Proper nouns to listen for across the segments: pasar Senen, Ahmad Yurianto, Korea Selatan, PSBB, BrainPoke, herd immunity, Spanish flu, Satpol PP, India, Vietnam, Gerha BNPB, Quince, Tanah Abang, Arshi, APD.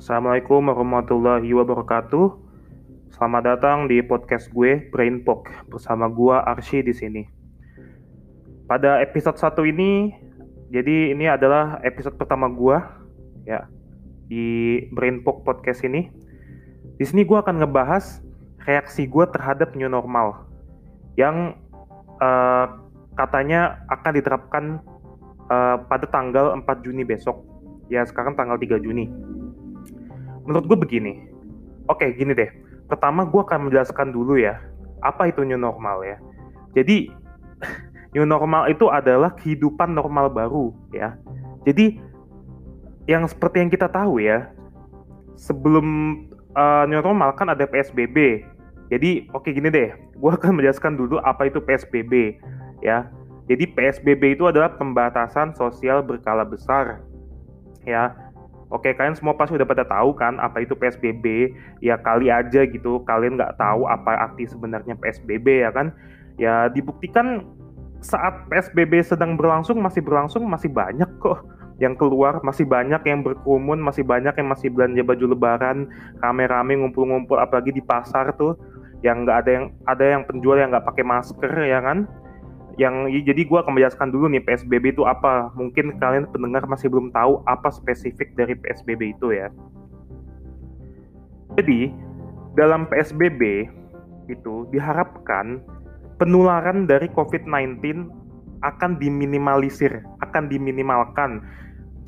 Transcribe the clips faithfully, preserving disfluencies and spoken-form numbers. Assalamualaikum warahmatullahi wabarakatuh. Selamat datang di podcast gue BrainPoke bersama gue Arshi di sini. Pada episode satu ini, jadi ini adalah episode pertama gue ya di BrainPoke podcast ini. Di sini gue akan ngebahas reaksi gue terhadap new normal yang uh, katanya akan diterapkan uh, pada tanggal empat Juni besok. Ya sekarang tanggal tiga Juni. Menurut gue begini. Oke gini deh. Pertama gue akan menjelaskan dulu ya, apa itu new normal ya. Jadi new normal itu adalah kehidupan normal baru ya. Jadi yang seperti yang kita tahu ya, sebelum uh, new normal kan ada P S B B. Jadi oke gini deh, gue akan menjelaskan dulu apa itu P S B B ya. Jadi P S B B itu adalah pembatasan sosial berskala besar. Ya, oke, kalian semua pasti udah pada tahu kan apa itu P S B B. Ya kali aja gitu kalian nggak tahu apa arti sebenarnya P S B B ya kan. Ya dibuktikan saat P S B B sedang berlangsung, masih berlangsung, masih banyak kok yang keluar, masih banyak yang berkerumun, masih banyak yang masih belanja baju lebaran, rame-rame ngumpul-ngumpul, apalagi di pasar tuh yang nggak ada yang ada yang penjual yang nggak pakai masker ya kan. Yang jadi gue akan menjelaskan dulu nih P S B B itu apa. Mungkin kalian pendengar masih belum tahu apa spesifik dari P S B B itu ya. Jadi dalam P S B B itu diharapkan penularan dari covid sembilan belas akan diminimalisir, akan diminimalkan.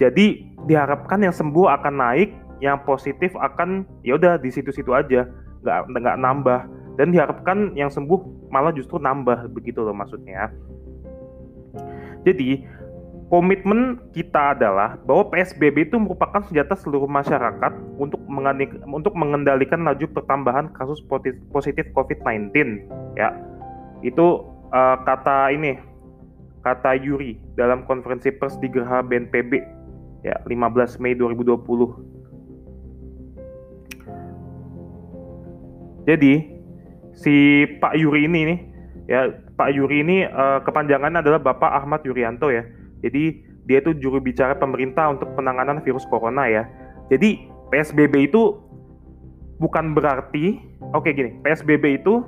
Jadi diharapkan yang sembuh akan naik, yang positif akan ya udah di situ-situ aja, nggak nggak nambah. Dan diharapkan yang sembuh malah justru nambah, begitu loh maksudnya. Jadi komitmen kita adalah bahwa P S B B itu merupakan senjata seluruh masyarakat untuk untuk mengendalikan laju pertambahan kasus positif covid sembilan belas ya. Itu uh, kata ini kata Yuri dalam konferensi pers di Gerha B N P B ya lima belas Mei dua ribu dua puluh. Jadi si Pak Yuri ini nih, ya Pak Yuri ini uh, kepanjangannya adalah Bapak Ahmad Yurianto ya. Jadi dia itu juru bicara pemerintah untuk penanganan virus corona ya. Jadi P S B B itu bukan berarti, oke okay, gini, P S B B itu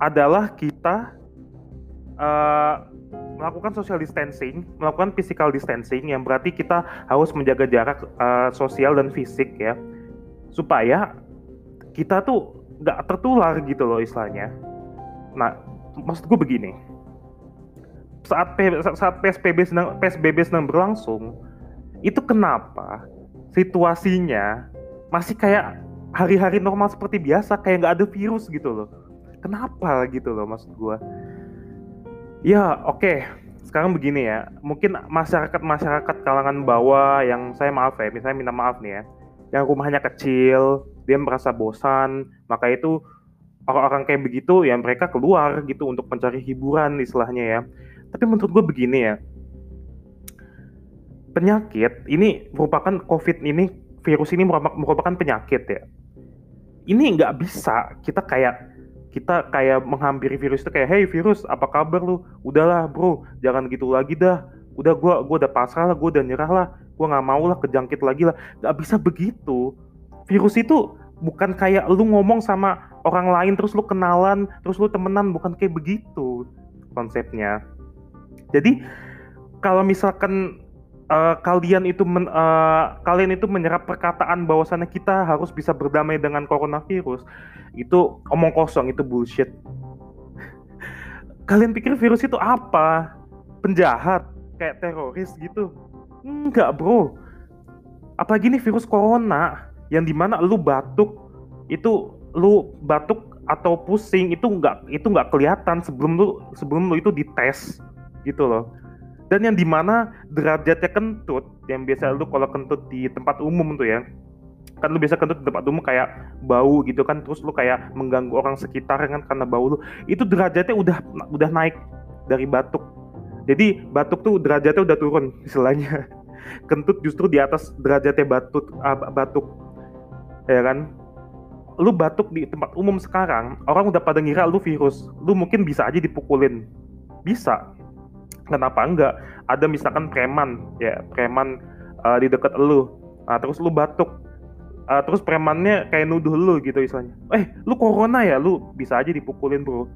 adalah kita uh, melakukan social distancing, melakukan physical distancing, yang berarti kita harus menjaga jarak uh, sosial dan fisik ya, supaya kita tuh nggak tertular gitu loh istilahnya. Nah, maksud gue begini. Saat P, saat P S B B sedang P S B B sedang berlangsung, itu kenapa situasinya masih kayak hari-hari normal seperti biasa, kayak nggak ada virus gitu loh. Kenapa gitu loh maksud gue? Ya, oke. Okay. Sekarang begini ya. Mungkin masyarakat-masyarakat kalangan bawah yang saya maaf ya, misalnya minta maaf nih ya, yang rumahnya kecil, dia merasa bosan, maka itu orang-orang kayak begitu ya mereka keluar gitu untuk mencari hiburan istilahnya ya. Tapi menurut gue begini ya, penyakit ini merupakan covid ini, virus ini merupakan penyakit ya. Ini nggak bisa kita kayak kita kayak menghampiri virus itu kayak, hey virus apa kabar lu, udahlah bro jangan gitu lagi dah, udah gue gue udah pasrah lah, gue udah nyerah lah, gue nggak mau lah kejangkit lagi lah. Nggak bisa begitu. Virus itu bukan kayak lu ngomong sama orang lain terus lu kenalan, terus lu temenan, bukan kayak begitu konsepnya. Jadi kalau misalkan uh, kalian itu men, uh, kalian itu menyerap perkataan bahwasannya kita harus bisa berdamai dengan coronavirus, itu omong kosong, itu bullshit. Kalian pikir virus itu apa? Penjahat, kayak teroris gitu? Enggak, bro. Apalagi nih virus corona, yang dimana lu batuk itu lu batuk atau pusing itu nggak itu nggak kelihatan sebelum lu sebelum lu itu dites gitu loh. Dan yang dimana derajatnya kentut, yang biasa lu kalau kentut di tempat umum tuh ya kan, lu biasa kentut di tempat umum kayak bau gitu kan, terus lu kayak mengganggu orang sekitar kan karena bau lu, itu derajatnya udah udah naik dari batuk. Jadi batuk tuh derajatnya udah turun istilahnya, kentut justru di atas derajatnya batuk batuk ya kan. Lu batuk di tempat umum sekarang, orang udah pada ngira lu virus. Lu mungkin bisa aja dipukulin, bisa, kenapa enggak. Ada misalkan preman ya, preman uh, di dekat lu, nah terus lu batuk, Uh, terus premannya kayak nuduh lu gitu istilahnya, eh lu corona ya, lu bisa aja dipukulin bro,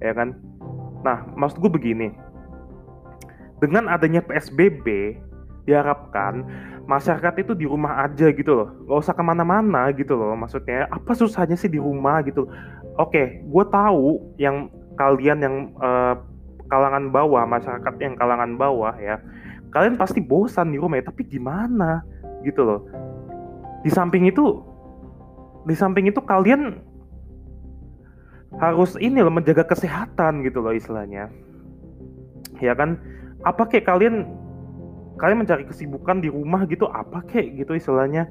ya kan. Nah maksud gue begini, dengan adanya P S B B diharapkan masyarakat itu di rumah aja gitu loh, nggak usah kemana-mana gitu loh, maksudnya apa susahnya sih di rumah gitu. Oke, gue tahu yang kalian yang uh, kalangan bawah, masyarakat yang kalangan bawah ya, kalian pasti bosan di rumah ya, tapi gimana gitu loh. Di samping itu, di samping itu kalian harus ini loh, menjaga kesehatan gitu loh istilahnya, ya kan? Apa kek kalian, kalian mencari kesibukan di rumah gitu, apa kek gitu istilahnya?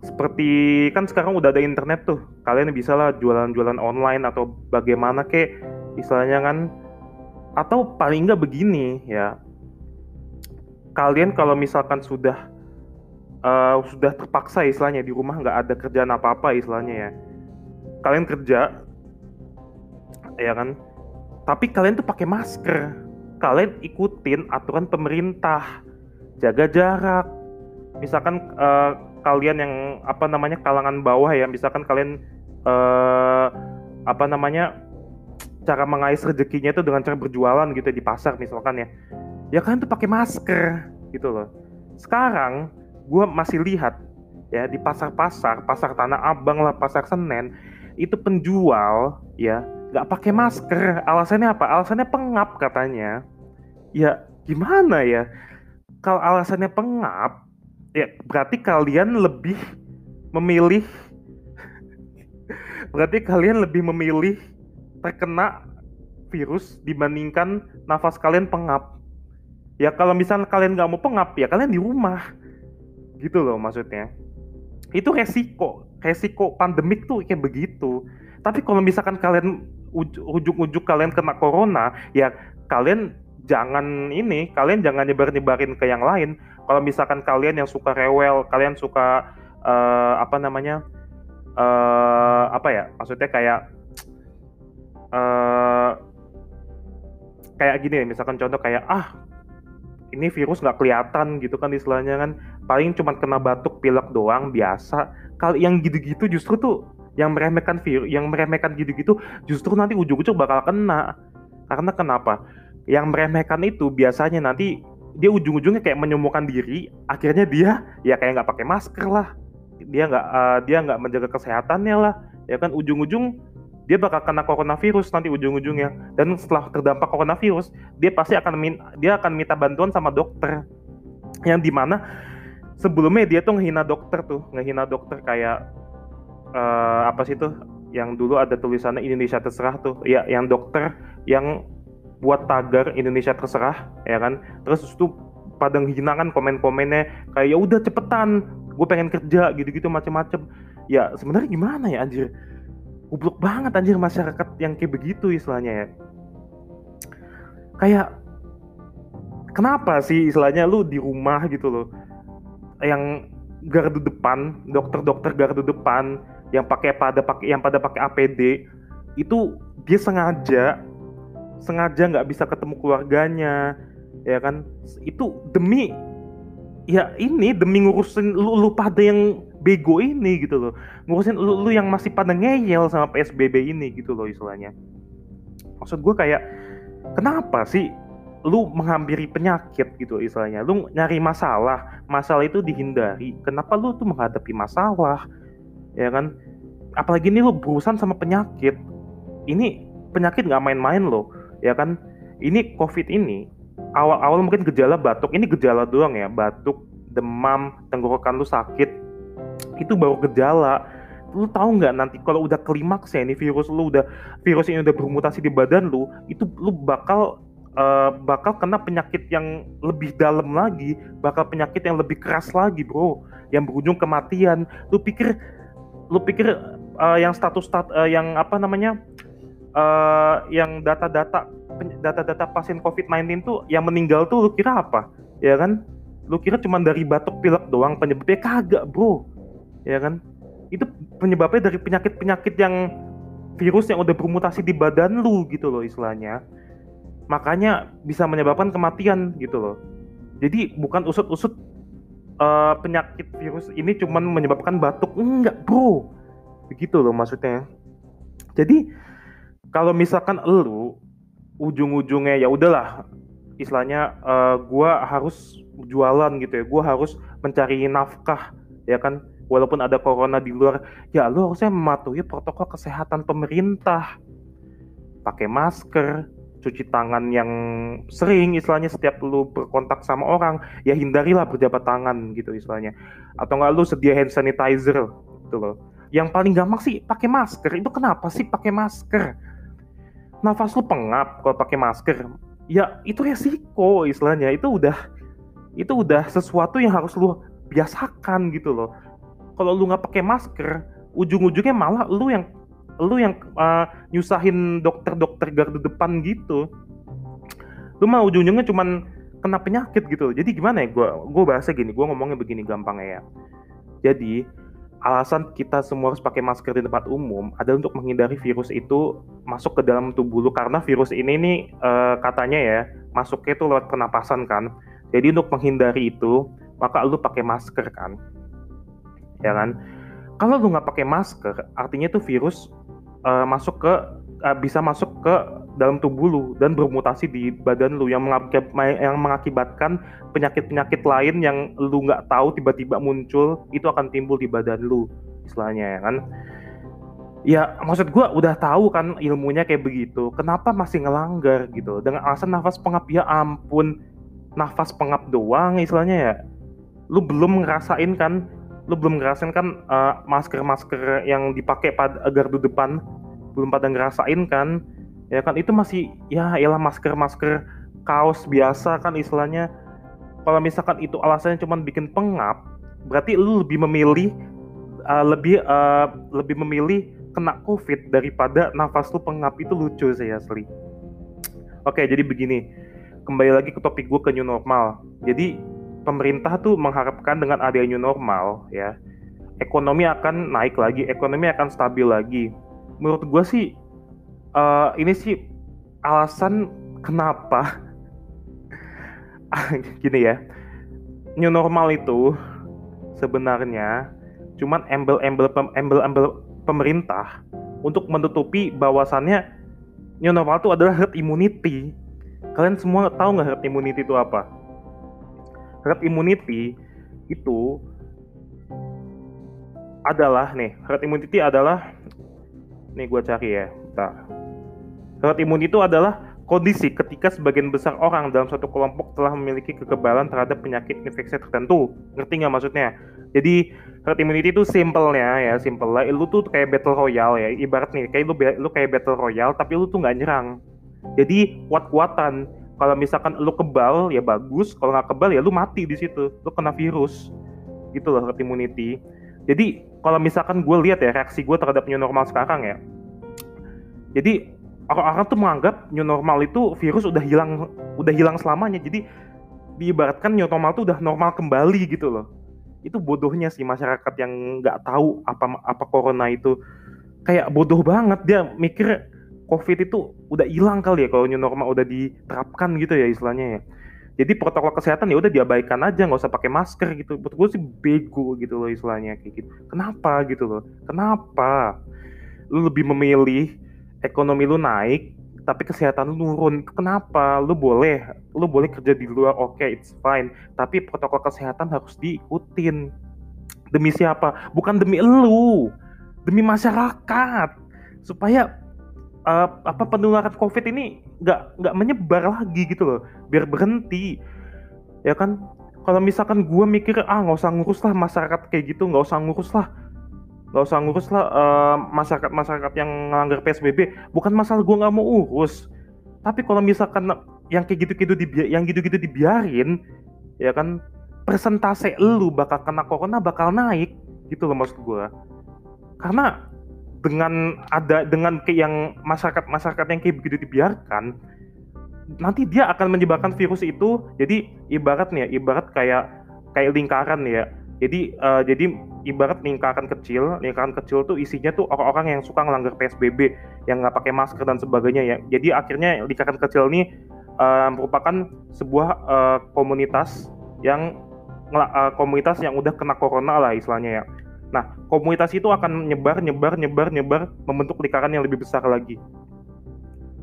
Seperti kan sekarang udah ada internet tuh, kalian bisa lah jualan-jualan online atau bagaimana kek istilahnya kan? Atau paling nggak begini ya, kalian kalau misalkan sudah Uh, sudah terpaksa istilahnya di rumah nggak ada kerjaan apa-apa istilahnya ya, kalian kerja ya kan, tapi kalian tuh pakai masker, kalian ikutin aturan pemerintah, jaga jarak. Misalkan uh, kalian yang apa namanya kalangan bawah ya, misalkan kalian uh, apa namanya cara mengais rezekinya itu dengan cara berjualan gitu di pasar misalkan ya, ya kalian tuh pakai masker gitu loh. Sekarang gue masih lihat ya di pasar-pasar, pasar Tanah Abang lah, pasar Senen, itu penjual ya nggak pakai masker. Alasannya apa? Alasannya pengap katanya. Ya gimana ya? Kalau alasannya pengap, ya berarti kalian lebih memilih, berarti kalian lebih memilih terkena virus dibandingkan nafas kalian pengap. Ya kalau misalnya kalian nggak mau pengap, ya kalian di rumah. Gitu loh maksudnya. Itu resiko, resiko pandemik tuh kayak begitu. Tapi kalau misalkan kalian ujuk-ujuk kalian kena corona, ya kalian jangan ini, kalian jangan nyebar-nyebarin ke yang lain. Kalau misalkan kalian yang suka rewel, kalian suka uh, apa namanya? Uh, apa ya? Maksudnya kayak uh, kayak gini ya, misalkan contoh kayak ah ini virus nggak kelihatan gitu kan istilahnya kan, paling cuma kena batuk pilek doang biasa. Kalau yang gitu-gitu justru tuh yang meremehkan virus, yang meremehkan gitu-gitu justru nanti ujung-ujung bakal kena. Karena kenapa? Yang meremehkan itu biasanya nanti dia ujung-ujungnya kayak menyombongkan diri, akhirnya dia ya kayak nggak pakai masker lah, dia nggak uh, dia nggak menjaga kesehatannya lah, ya kan ujung-ujung dia bakal kena coronavirus nanti ujung-ujungnya. Dan setelah terdampak coronavirus, dia pasti akan min- dia akan minta bantuan sama dokter. Yang dimana sebelumnya dia tuh ngehina dokter tuh, ngehina dokter kayak uh, apa sih tuh? Yang dulu ada tulisannya Indonesia Terserah tuh, ya yang dokter yang buat tagar Indonesia Terserah, ya kan? Terus itu pada ngehina kan komen-komennya kayak ya udah cepetan, gue pengen kerja gitu-gitu macam-macam. Ya sebenarnya gimana ya anjir? Goblok banget anjir masyarakat yang kayak begitu istilahnya ya. Kayak kenapa sih istilahnya lu di rumah gitu loh, yang gardu depan, dokter-dokter gardu depan yang pakai pada pakai yang pada pakai A P D itu dia sengaja sengaja nggak bisa ketemu keluarganya ya kan, itu demi ya ini demi ngurusin lu, lu pada yang bego ini gitu loh, ngurusin lu, lu yang masih pada ngeyel sama P S B B ini gitu loh istilahnya. Maksud gue kayak kenapa sih lu menghampiri penyakit gitu istilahnya, lu nyari masalah, masalah itu dihindari, kenapa lu tuh menghadapi masalah ya kan, apalagi ini lu berurusan sama penyakit, ini penyakit gak main-main loh ya kan. Ini COVID ini awal-awal mungkin gejala batuk, ini gejala doang ya, batuk, demam, tenggorokan lu sakit, itu baru gejala. Lu tahu nggak nanti kalau udah klimaks ya ini virus lu udah virus ini udah bermutasi di badan lu, itu lu bakal uh, bakal kena penyakit yang lebih dalam lagi, bakal penyakit yang lebih keras lagi bro, yang berujung kematian. Lu pikir lu pikir uh, yang status stat, uh, yang apa namanya uh, yang data-data data-data pasien covid sembilan belas tuh yang meninggal tuh lu kira apa ya kan? Lu kira cuma dari batuk pilek doang penyebabnya? Kagak bro. Ya kan, itu penyebabnya dari penyakit-penyakit yang virus yang udah bermutasi di badan lu gitu loh istilahnya, makanya bisa menyebabkan kematian gitu loh. Jadi bukan usut-usut uh, penyakit virus ini cuman menyebabkan batuk. Enggak, bro. Begitu loh maksudnya. Jadi kalau misalkan elu ujung-ujungnya ya udahlah, istilahnya uh, gue harus jualan gitu ya, gue harus mencari nafkah ya kan, walaupun ada corona di luar, ya lu harusnya mematuhi protokol kesehatan pemerintah, pakai masker, cuci tangan yang sering, istilahnya setiap lu berkontak sama orang, ya hindarilah berjabat tangan gitu istilahnya, atau nggak lu sedia hand sanitizer gitu loh. Yang paling gampang sih pakai masker. Itu kenapa sih pakai masker? Nafas lu pengap kalau pakai masker. Ya itu resiko istilahnya. Itu udah itu udah sesuatu yang harus lu biasakan gitu loh. Kalau lu nggak pakai masker, ujung-ujungnya malah lu yang lu yang uh, nyusahin dokter-dokter gardu depan gitu. Lu mah ujung-ujungnya cuman kena penyakit gitu. Jadi gimana ya? Gua gua bahasa gini, gua ngomongnya begini gampangnya ya. Jadi alasan kita semua harus pakai masker di tempat umum adalah untuk menghindari virus itu masuk ke dalam tubuh lu, karena virus ini nih e, katanya ya masuknya itu lewat pernapasan kan. Jadi untuk menghindari itu maka lu pakai masker kan, ya kan. Kalau lu nggak pakai masker artinya itu virus e, masuk ke e, bisa masuk ke dalam tubuh lu dan bermutasi di badan lu yang mengakibatkan penyakit-penyakit lain yang lu nggak tahu tiba-tiba muncul, itu akan timbul di badan lu istilahnya ya kan. Ya maksud gue udah tahu kan ilmunya kayak begitu, kenapa masih ngelanggar gitu dengan alasan nafas pengap? Ya ampun, nafas pengap doang istilahnya ya. Lu belum ngerasain kan lu belum ngerasain kan uh, masker-masker yang dipakai pada gardu depan, belum pada ngerasain kan ya kan. Itu masih ya ialah masker-masker kaos biasa kan istilahnya. Kalau misalkan itu alasannya cuma bikin pengap, berarti lu lebih memilih uh, lebih uh, lebih memilih kena covid daripada nafas lu pengap. Itu lucu sih asli. Oke, jadi begini, kembali lagi ke topik gue, ke new normal. Jadi pemerintah tuh mengharapkan dengan adanya new normal ya, ekonomi akan naik lagi, ekonomi akan stabil lagi. Menurut gue sih Uh, ini sih alasan kenapa gini ya, new normal itu sebenarnya cuman embel-embel embel-embel pemerintah untuk menutupi bahwasannya new normal itu adalah herd immunity. Kalian semua tahu nggak herd immunity itu apa? Herd immunity itu adalah nih, herd immunity adalah nih gue cari ya, bentar. Herd imun itu adalah kondisi ketika sebagian besar orang dalam suatu kelompok telah memiliki kekebalan terhadap penyakit infeksi tertentu. Ngerti nggak maksudnya? Jadi herd immunity itu simpelnya ya, simpel lah. Lu tuh kayak battle royale ya, ibarat nih kayak lu, lu kayak battle royale tapi lu tuh nggak nyerang. Jadi kuat-kuatan. Kalau misalkan lu kebal ya bagus, kalau nggak kebal ya lu mati di situ. Lu kena virus. Gitu loh herd immunity. Jadi kalau misalkan gue lihat ya reaksi gue terhadap new normal sekarang ya. Jadi orang-orang tuh menganggap new normal itu virus udah hilang, udah hilang selamanya. Jadi diibaratkan new normal tuh udah normal kembali gitu loh. Itu bodohnya sih masyarakat yang nggak tahu apa apa corona itu. Kayak bodoh banget, dia mikir covid itu udah hilang kali ya kalau new normal udah diterapkan gitu ya istilahnya ya. Jadi protokol kesehatan ya udah diabaikan aja, nggak usah pakai masker gitu. Menurut gue sih bego gitu loh istilahnya kayak gitu. Kenapa gitu loh? Kenapa lu lebih memilih ekonomi lu naik tapi kesehatan lu turun? Kenapa? Lu boleh, lu boleh kerja di luar, oke, okay, it's fine, tapi protokol kesehatan harus diikutin. Demi siapa? Bukan demi elu, demi masyarakat, supaya uh, apa penularan covid ini nggak nggak menyebar lagi gitu loh, biar berhenti ya kan. Kalau misalkan gue mikir ah nggak usah ngurus lah masyarakat kayak gitu, nggak usah ngurus lah Gak usah ngurus lah uh, masyarakat-masyarakat yang ngelanggar P S B B. Bukan masalah gue gak mau urus, tapi kalau misalkan yang kayak gitu-gitu dibi- yang gitu-gitu dibiarin ya kan, persentase lu bakal kena corona bakal naik gitu loh maksud gue. Karena dengan ada dengan kayak yang masyarakat-masyarakat yang kayak begitu dibiarkan, nanti dia akan menyebarkan virus itu. Jadi ibarat nih ya, ibarat kayak kayak lingkaran ya. Jadi uh, jadi ibarat lingkaran kecil, lingkaran kecil tuh isinya tuh orang-orang yang suka ngelanggar P S B B, yang nggak pakai masker dan sebagainya ya. Jadi akhirnya lingkaran kecil ini uh, merupakan sebuah uh, komunitas yang komunitas yang udah kena corona lah istilahnya ya. Nah, komunitas itu akan nyebar, nyebar, nyebar, nyebar, membentuk lingkaran yang lebih besar lagi.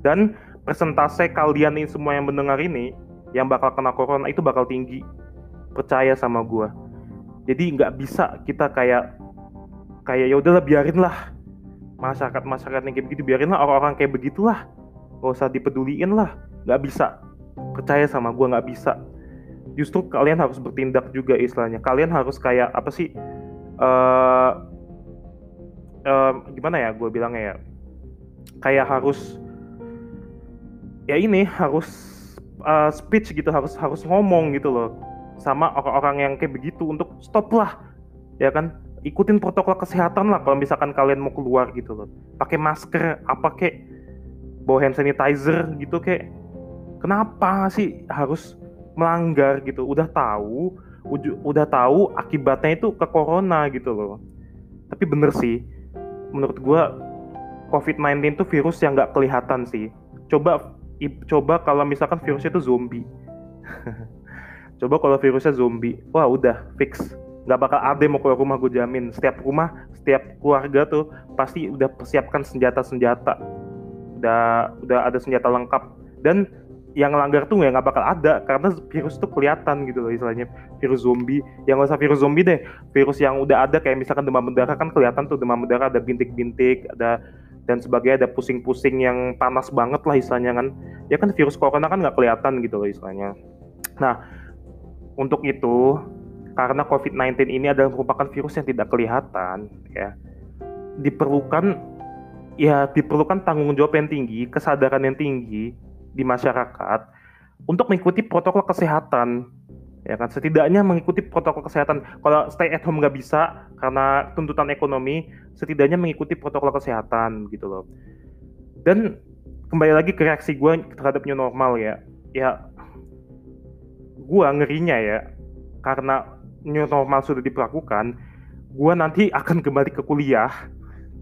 Dan persentase kalian ini semua yang mendengar ini, yang bakal kena corona itu bakal tinggi. Percaya sama gue. Jadi nggak bisa kita kayak kayak ya udahlah biarin lah masyarakat masyarakat yang kayak begitu, biarin lah orang-orang kayak begitulah, nggak usah dipeduliin lah. Nggak bisa. Percaya sama gue, nggak bisa. Justru kalian harus bertindak juga istilahnya. Kalian harus kayak apa sih? Uh, uh, gimana ya gue bilangnya ya? Kayak harus ya ini harus uh, speech gitu, harus harus ngomong gitu loh. Sama orang-orang yang kayak begitu untuk stop lah, ya kan? Ikutin protokol kesehatan lah kalau misalkan kalian mau keluar gitu loh. Pakai masker, apa kek? Bawa hand sanitizer gitu kek? Kenapa sih harus melanggar gitu? Udah tahu, udah tahu akibatnya itu ke corona gitu loh. Tapi bener sih, menurut gue covid sembilan belas itu virus yang nggak kelihatan sih. Coba coba kalau misalkan virusnya itu zombie. Coba kalau virusnya zombie, wah udah fix, nggak bakal ada mau keluar rumah, gue jamin. Setiap rumah, setiap keluarga tuh pasti udah persiapkan senjata-senjata, udah udah ada senjata lengkap. Dan yang langgar tuh ya nggak bakal ada, karena virus tuh kelihatan gitu loh istilahnya. Virus zombie, yang nggak usah virus zombie deh, virus yang udah ada kayak misalkan demam berdarah kan kelihatan tuh, demam berdarah ada bintik-bintik, ada dan sebagainya, ada pusing-pusing yang panas banget lah istilahnya kan. Ya kan virus corona kan nggak kelihatan gitu loh istilahnya. Nah untuk itu, karena covid sembilan belas ini adalah merupakan virus yang tidak kelihatan, ya diperlukan ya diperlukan tanggung jawab yang tinggi, kesadaran yang tinggi di masyarakat untuk mengikuti protokol kesehatan, ya kan, setidaknya mengikuti protokol kesehatan. Kalau stay at home nggak bisa karena tuntutan ekonomi, setidaknya mengikuti protokol kesehatan gitu loh. Dan kembali lagi ke reaksi gue terhadap new normal ya, ya gue ngerinya ya karena new normal sudah diperlakukan, gue nanti akan kembali ke kuliah,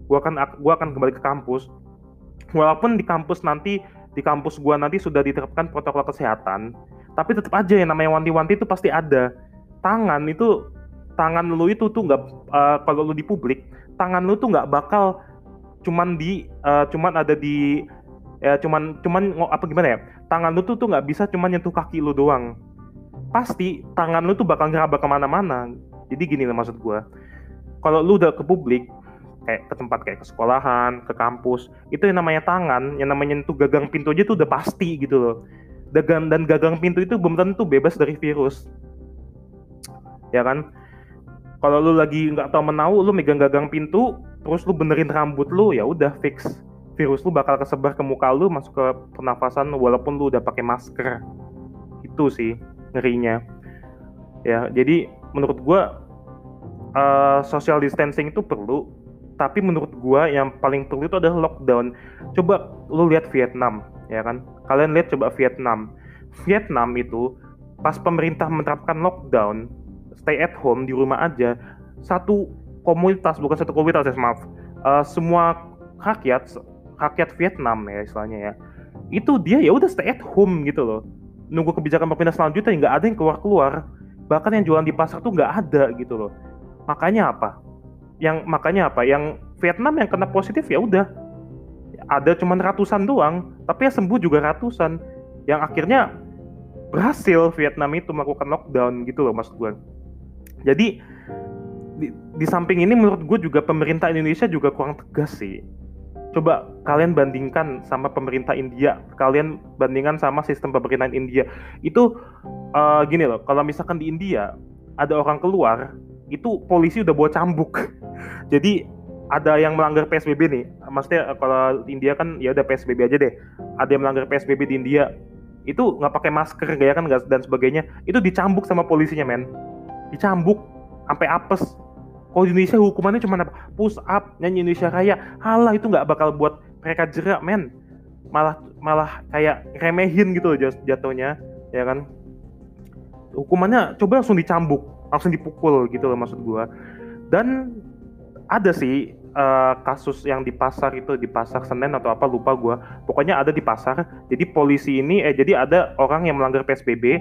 gue akan gue akan kembali ke kampus, walaupun di kampus nanti Di kampus gua nanti sudah diterapkan protokol kesehatan, tapi tetap aja yang namanya wanti-wanti itu pasti ada. Tangan itu, tangan lu itu tuh nggak, uh, kalau lu di publik, tangan lu tuh nggak bakal cuman di, uh, cuman ada di, ya cuman, cuman apa gimana ya? Tangan lu tuh tuh nggak bisa cuman nyentuh kaki lu doang. Pasti tangan lu tuh bakal ngeraba kemana-mana. Jadi gini lah maksud gua. Kalau lu udah ke publik, kayak ke tempat kayak ke sekolahan, ke kampus, itu yang namanya tangan, yang namanya nyentuh gagang pintu aja tuh udah pasti gitu loh. Dan, dan gagang pintu itu belum tentu bebas dari virus, ya kan? Kalau lu lagi nggak tahu menau, lu megang gagang pintu, terus lu benerin rambut lu, ya udah fix virus lu bakal kesebar ke muka lu, masuk ke pernafasan lu, walaupun lu udah pakai masker. Itu sih ngerinya. Ya, jadi menurut gua uh, social distancing itu perlu. Tapi menurut gua yang paling perlu itu adalah lockdown. Coba lu lihat Vietnam, ya kan? Kalian lihat coba Vietnam. Vietnam itu pas pemerintah menerapkan lockdown, stay at home di rumah aja, satu komunitas bukan satu komunitas ya maaf, uh, semua rakyat rakyat Vietnam ya istilahnya ya. Itu dia ya udah stay at home gitu loh. Nunggu kebijakan pemerintah selanjutnya, nggak ada yang keluar-keluar. Bahkan yang jualan di pasar tuh nggak ada gitu loh. Makanya apa? Yang makanya apa? Yang Vietnam yang kena positif ya udah ada cuman ratusan doang, tapi yang sembuh juga ratusan. Yang akhirnya berhasil Vietnam itu melakukan lockdown gitu loh maksud gue. Jadi di, di samping ini menurut gue juga pemerintah Indonesia juga kurang tegas sih. Coba kalian bandingkan sama pemerintah India, kalian bandingkan sama sistem pemerintahan India. Itu uh, gini loh, kalau misalkan di India ada orang keluar, itu polisi udah bawa cambuk. Jadi ada yang melanggar P S B B nih, maksudnya kalau India kan ya udah P S B B aja deh. Ada yang melanggar P S B B di India, itu nggak pakai masker, gaya kan dan sebagainya, itu dicambuk sama polisinya men, dicambuk sampai apes. Kalau di Indonesia hukumannya cuma apa? Push up, nyanyi Indonesia Raya, halah itu nggak bakal buat mereka jerak men, malah malah kayak remehin gitu loh jatuhnya, ya kan? Hukumannya coba langsung dicambuk, langsung dipukul gitu loh maksud gue. Dan ada sih uh, kasus yang di pasar itu, di pasar Senen atau apa lupa gue, pokoknya ada di pasar. Jadi polisi ini eh jadi ada orang yang melanggar P S B B,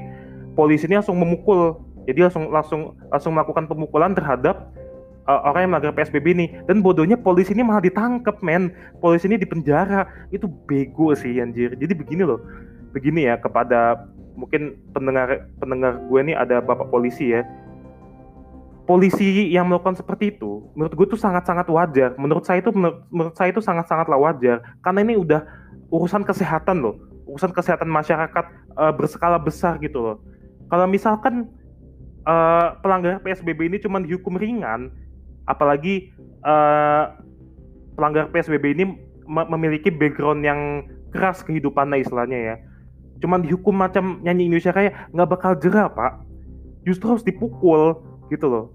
polisi ini langsung memukul Jadi langsung langsung langsung melakukan pemukulan terhadap uh, orang yang melanggar P S B B ini. Dan bodohnya polisi ini malah ditangkap, men. Polisi ini dipenjara. Itu bego sih, anjir. Jadi begini loh. Begini ya, kepada mungkin pendengar pendengar gue nih ada bapak polisi ya. Polisi yang melakukan seperti itu, menurut gue tuh sangat-sangat wajar. Menurut saya itu menurut, menurut saya itu sangat-sangatlah wajar. Karena ini udah urusan kesehatan loh. Urusan kesehatan masyarakat uh, berskala besar gitu loh. Kalau misalkan Uh, pelanggar P S B B ini cuma dihukum ringan, apalagi uh, pelanggar P S B B ini me- memiliki background yang keras kehidupannya istilahnya ya. Cuma dihukum macam nyanyi Indonesia kayak nggak bakal jerah, Pak. Justru harus dipukul gitu loh.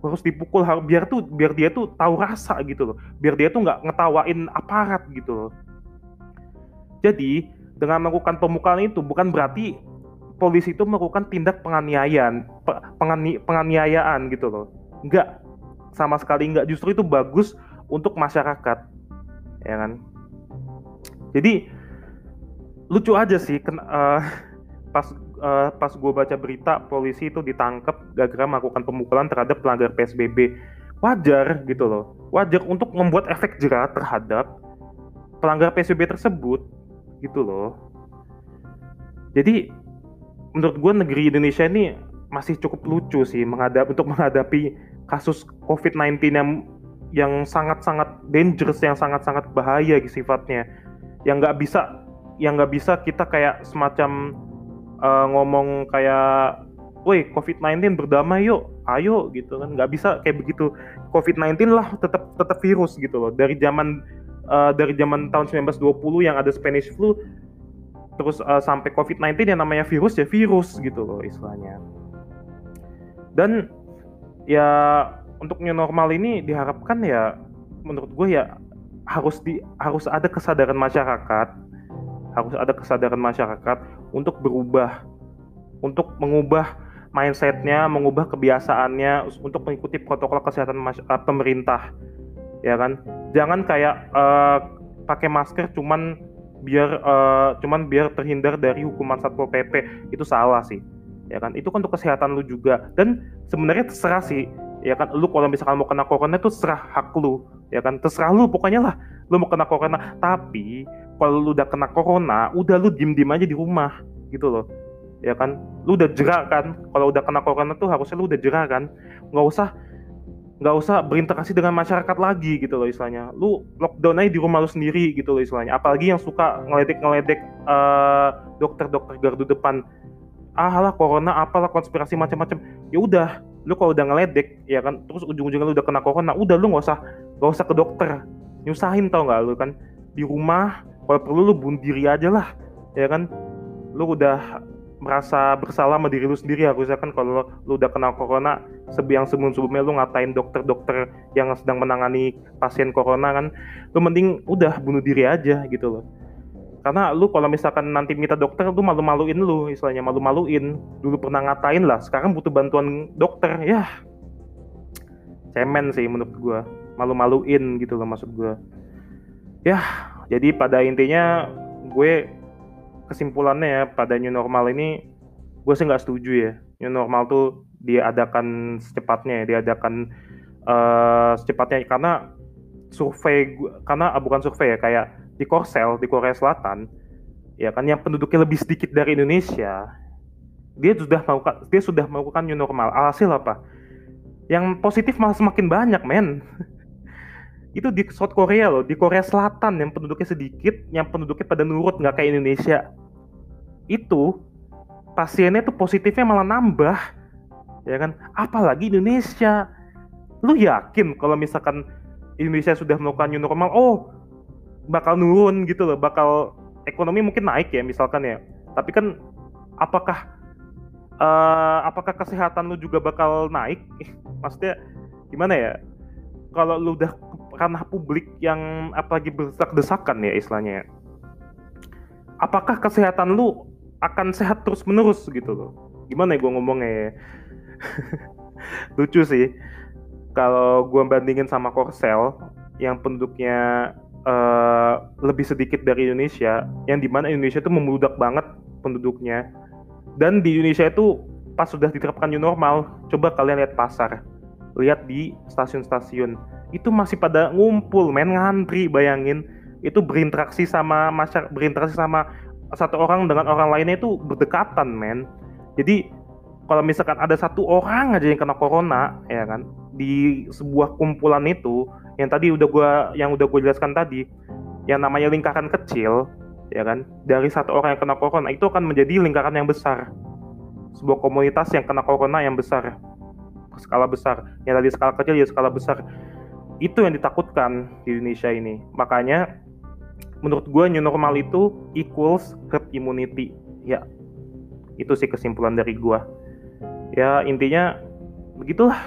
Harus dipukul harus, biar tuh biar dia tuh tahu rasa gitu loh. Biar dia tuh nggak ngetawain aparat gitu loh. Jadi dengan melakukan pemukulan itu bukan berarti polisi itu melakukan tindak penganiayaan, pengani, penganiayaan gitu loh. Enggak, sama sekali enggak. Justru itu bagus untuk masyarakat, ya kan? Jadi lucu aja sih. Ken, uh, pas uh, pas gue baca berita polisi itu ditangkap gara-gara melakukan pemukulan terhadap pelanggar P S B B. Wajar gitu loh. Wajar untuk membuat efek jerah terhadap pelanggar P S B B tersebut, gitu loh. Jadi menurut gue negeri Indonesia ini masih cukup lucu sih menghadap untuk menghadapi kasus covid sembilan belas yang yang sangat-sangat dangerous, yang sangat-sangat bahaya sifatnya, yang nggak bisa yang nggak bisa kita kayak semacam uh, ngomong kayak, woi covid sembilan belas berdamai yuk, ayo gitu kan, nggak bisa kayak begitu. covid sembilan belas lah tetap tetap virus gitu loh. Dari zaman uh, dari zaman tahun sembilan belas dua puluh yang ada Spanish flu, terus uh, sampai covid sembilan belas yang namanya virus ya virus gitu loh istilahnya. Dan ya untuk new normal ini diharapkan ya menurut gue ya harus di harus ada kesadaran masyarakat, harus ada kesadaran masyarakat untuk berubah, untuk mengubah mindsetnya, mengubah kebiasaannya untuk mengikuti protokol kesehatan mas- pemerintah, ya kan? Jangan kayak uh, pakai masker cuman biar uh, cuman biar terhindar dari hukuman Satpol P P. Itu salah sih, ya kan? Itu kan untuk kesehatan lu juga, dan sebenarnya terserah sih, ya kan? Lu kalau misalkan mau kena corona itu terserah, hak lu, ya kan? Terserah lu pokoknya lah, lu mau kena corona. Tapi kalau lu udah kena corona, udah lu diem-diem aja di rumah gitu loh, ya kan? Lu udah jerah kan? Kalau udah kena corona tuh harusnya lu udah jerah kan? Nggak usah nggak usah berinteraksi dengan masyarakat lagi gitu loh istilahnya. Lu lockdown aja di rumah lu sendiri gitu loh istilahnya. Apalagi yang suka ngeledek-ngeledek uh, dokter-dokter gardu depan. Ah lah corona apalah konspirasi macam-macam. Ya udah, lu kalau udah ngeledek ya kan, terus ujung-ujungnya lu udah kena corona, udah lu nggak usah nggak usah ke dokter. Nyusahin tau nggak lu kan? Di rumah kalau perlu lu bunuh diri aja lah, ya kan? Lu udah merasa bersalah sama diri lu sendiri harusnya kan, kalau lu udah kena corona. Yang sebelum-sebelumnya lu ngatain dokter-dokter yang sedang menangani pasien corona kan, lu mending udah bunuh diri aja gitu loh. Karena lu kalau misalkan nanti minta dokter, lu malu-maluin lu istilahnya, malu-maluin. Dulu pernah ngatain lah, sekarang butuh bantuan dokter. Yah, cemen sih menurut gua, malu-maluin gitu loh maksud gua. Yah, jadi pada intinya gue kesimpulannya ya, pada new normal ini gue sih nggak setuju ya. New normal tuh diadakan secepatnya, diadakan uh, secepatnya karena survei karena ah, bukan survei ya, kayak di Korsel di Korea Selatan ya kan, yang penduduknya lebih sedikit dari Indonesia, dia sudah melakukan dia sudah melakukan new normal. Alhasil apa? Yang positif malah semakin banyak, men. Itu di South Korea loh, di Korea Selatan yang penduduknya sedikit, yang penduduknya pada nurut, nggak kayak Indonesia. Itu pasiennya tuh positifnya malah nambah, ya kan? Apalagi Indonesia. Lu yakin kalau misalkan Indonesia sudah melakukan new normal, oh bakal nurun gitu loh, bakal ekonomi mungkin naik ya misalkan ya. Tapi kan apakah uh, apakah kesehatan lu juga bakal naik? Maksudnya gimana ya? Kalau lu udah ranah publik yang apalagi berdesak-desakan ya istilahnya. Apakah kesehatan lu akan sehat terus-menerus gitu loh? Gimana ya gue ngomongnya ya? Lucu sih kalau gue bandingin sama Korsel yang penduduknya uh, lebih sedikit dari Indonesia, yang dimana Indonesia itu membeludak banget penduduknya, dan di Indonesia itu pas sudah diterapkan new normal, coba kalian lihat pasar, lihat di stasiun-stasiun, itu masih pada ngumpul, main ngantri, bayangin, itu berinteraksi sama masyarakat, berinteraksi sama satu orang dengan orang lainnya itu berdekatan, men. Jadi kalau misalkan ada satu orang aja yang kena corona, ya kan, di sebuah kumpulan itu, yang tadi udah gua, yang udah gua jelaskan tadi, yang namanya lingkaran kecil, ya kan, dari satu orang yang kena corona itu akan menjadi lingkaran yang besar, sebuah komunitas yang kena corona yang besar, skala besar, yang tadi skala kecil jadi skala besar. Itu yang ditakutkan di Indonesia ini. Makanya menurut gue new normal itu equals herd immunity, ya itu sih kesimpulan dari gue. Ya intinya begitulah.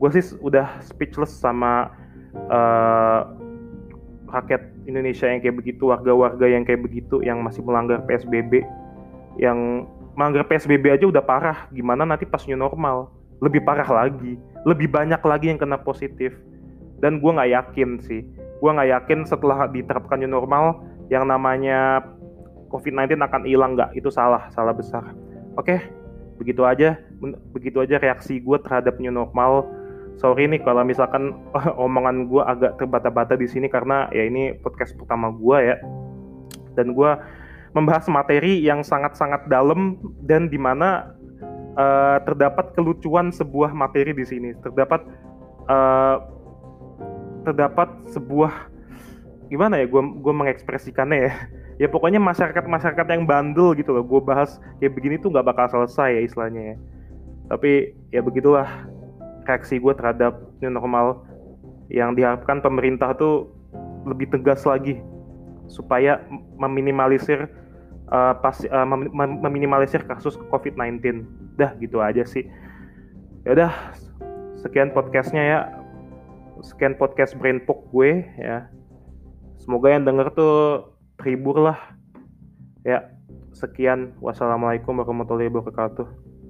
Gue sih udah speechless sama uh, rakyat Indonesia yang kayak begitu, warga-warga yang kayak begitu, yang masih melanggar P S B B. Yang melanggar P S B B aja udah parah, gimana nanti pas new normal lebih parah lagi, lebih banyak lagi yang kena positif. Dan gue gak yakin sih, gue gak yakin setelah diterapkan new normal yang namanya covid sembilan belas akan hilang, gak, itu salah, salah besar. Oke, begitu aja, begitu aja reaksi gue terhadap new normal. Sorry nih kalau misalkan omongan gue agak terbata-bata di sini karena ya ini podcast pertama gue ya, dan gue membahas materi yang sangat-sangat dalam dan dimana uh, terdapat kelucuan sebuah materi di sini, terdapat uh, terdapat sebuah gimana ya gue gue mengekspresikannya ya. Ya pokoknya masyarakat-masyarakat yang bandel gitu loh, gue bahas kayak begini tuh nggak bakal selesai ya istilahnya ya. Tapi ya begitulah reaksi gue terhadap new normal, yang diharapkan pemerintah tuh lebih tegas lagi supaya meminimalisir uh, pas uh, mem- meminimalisir kasus covid sembilan belas. Dah gitu aja sih. Ya udah, sekian podcastnya ya, sekian podcast BrainPoke gue ya. Semoga yang denger tuh terhibur lah. Ya sekian, wassalamualaikum warahmatullahi wabarakatuh.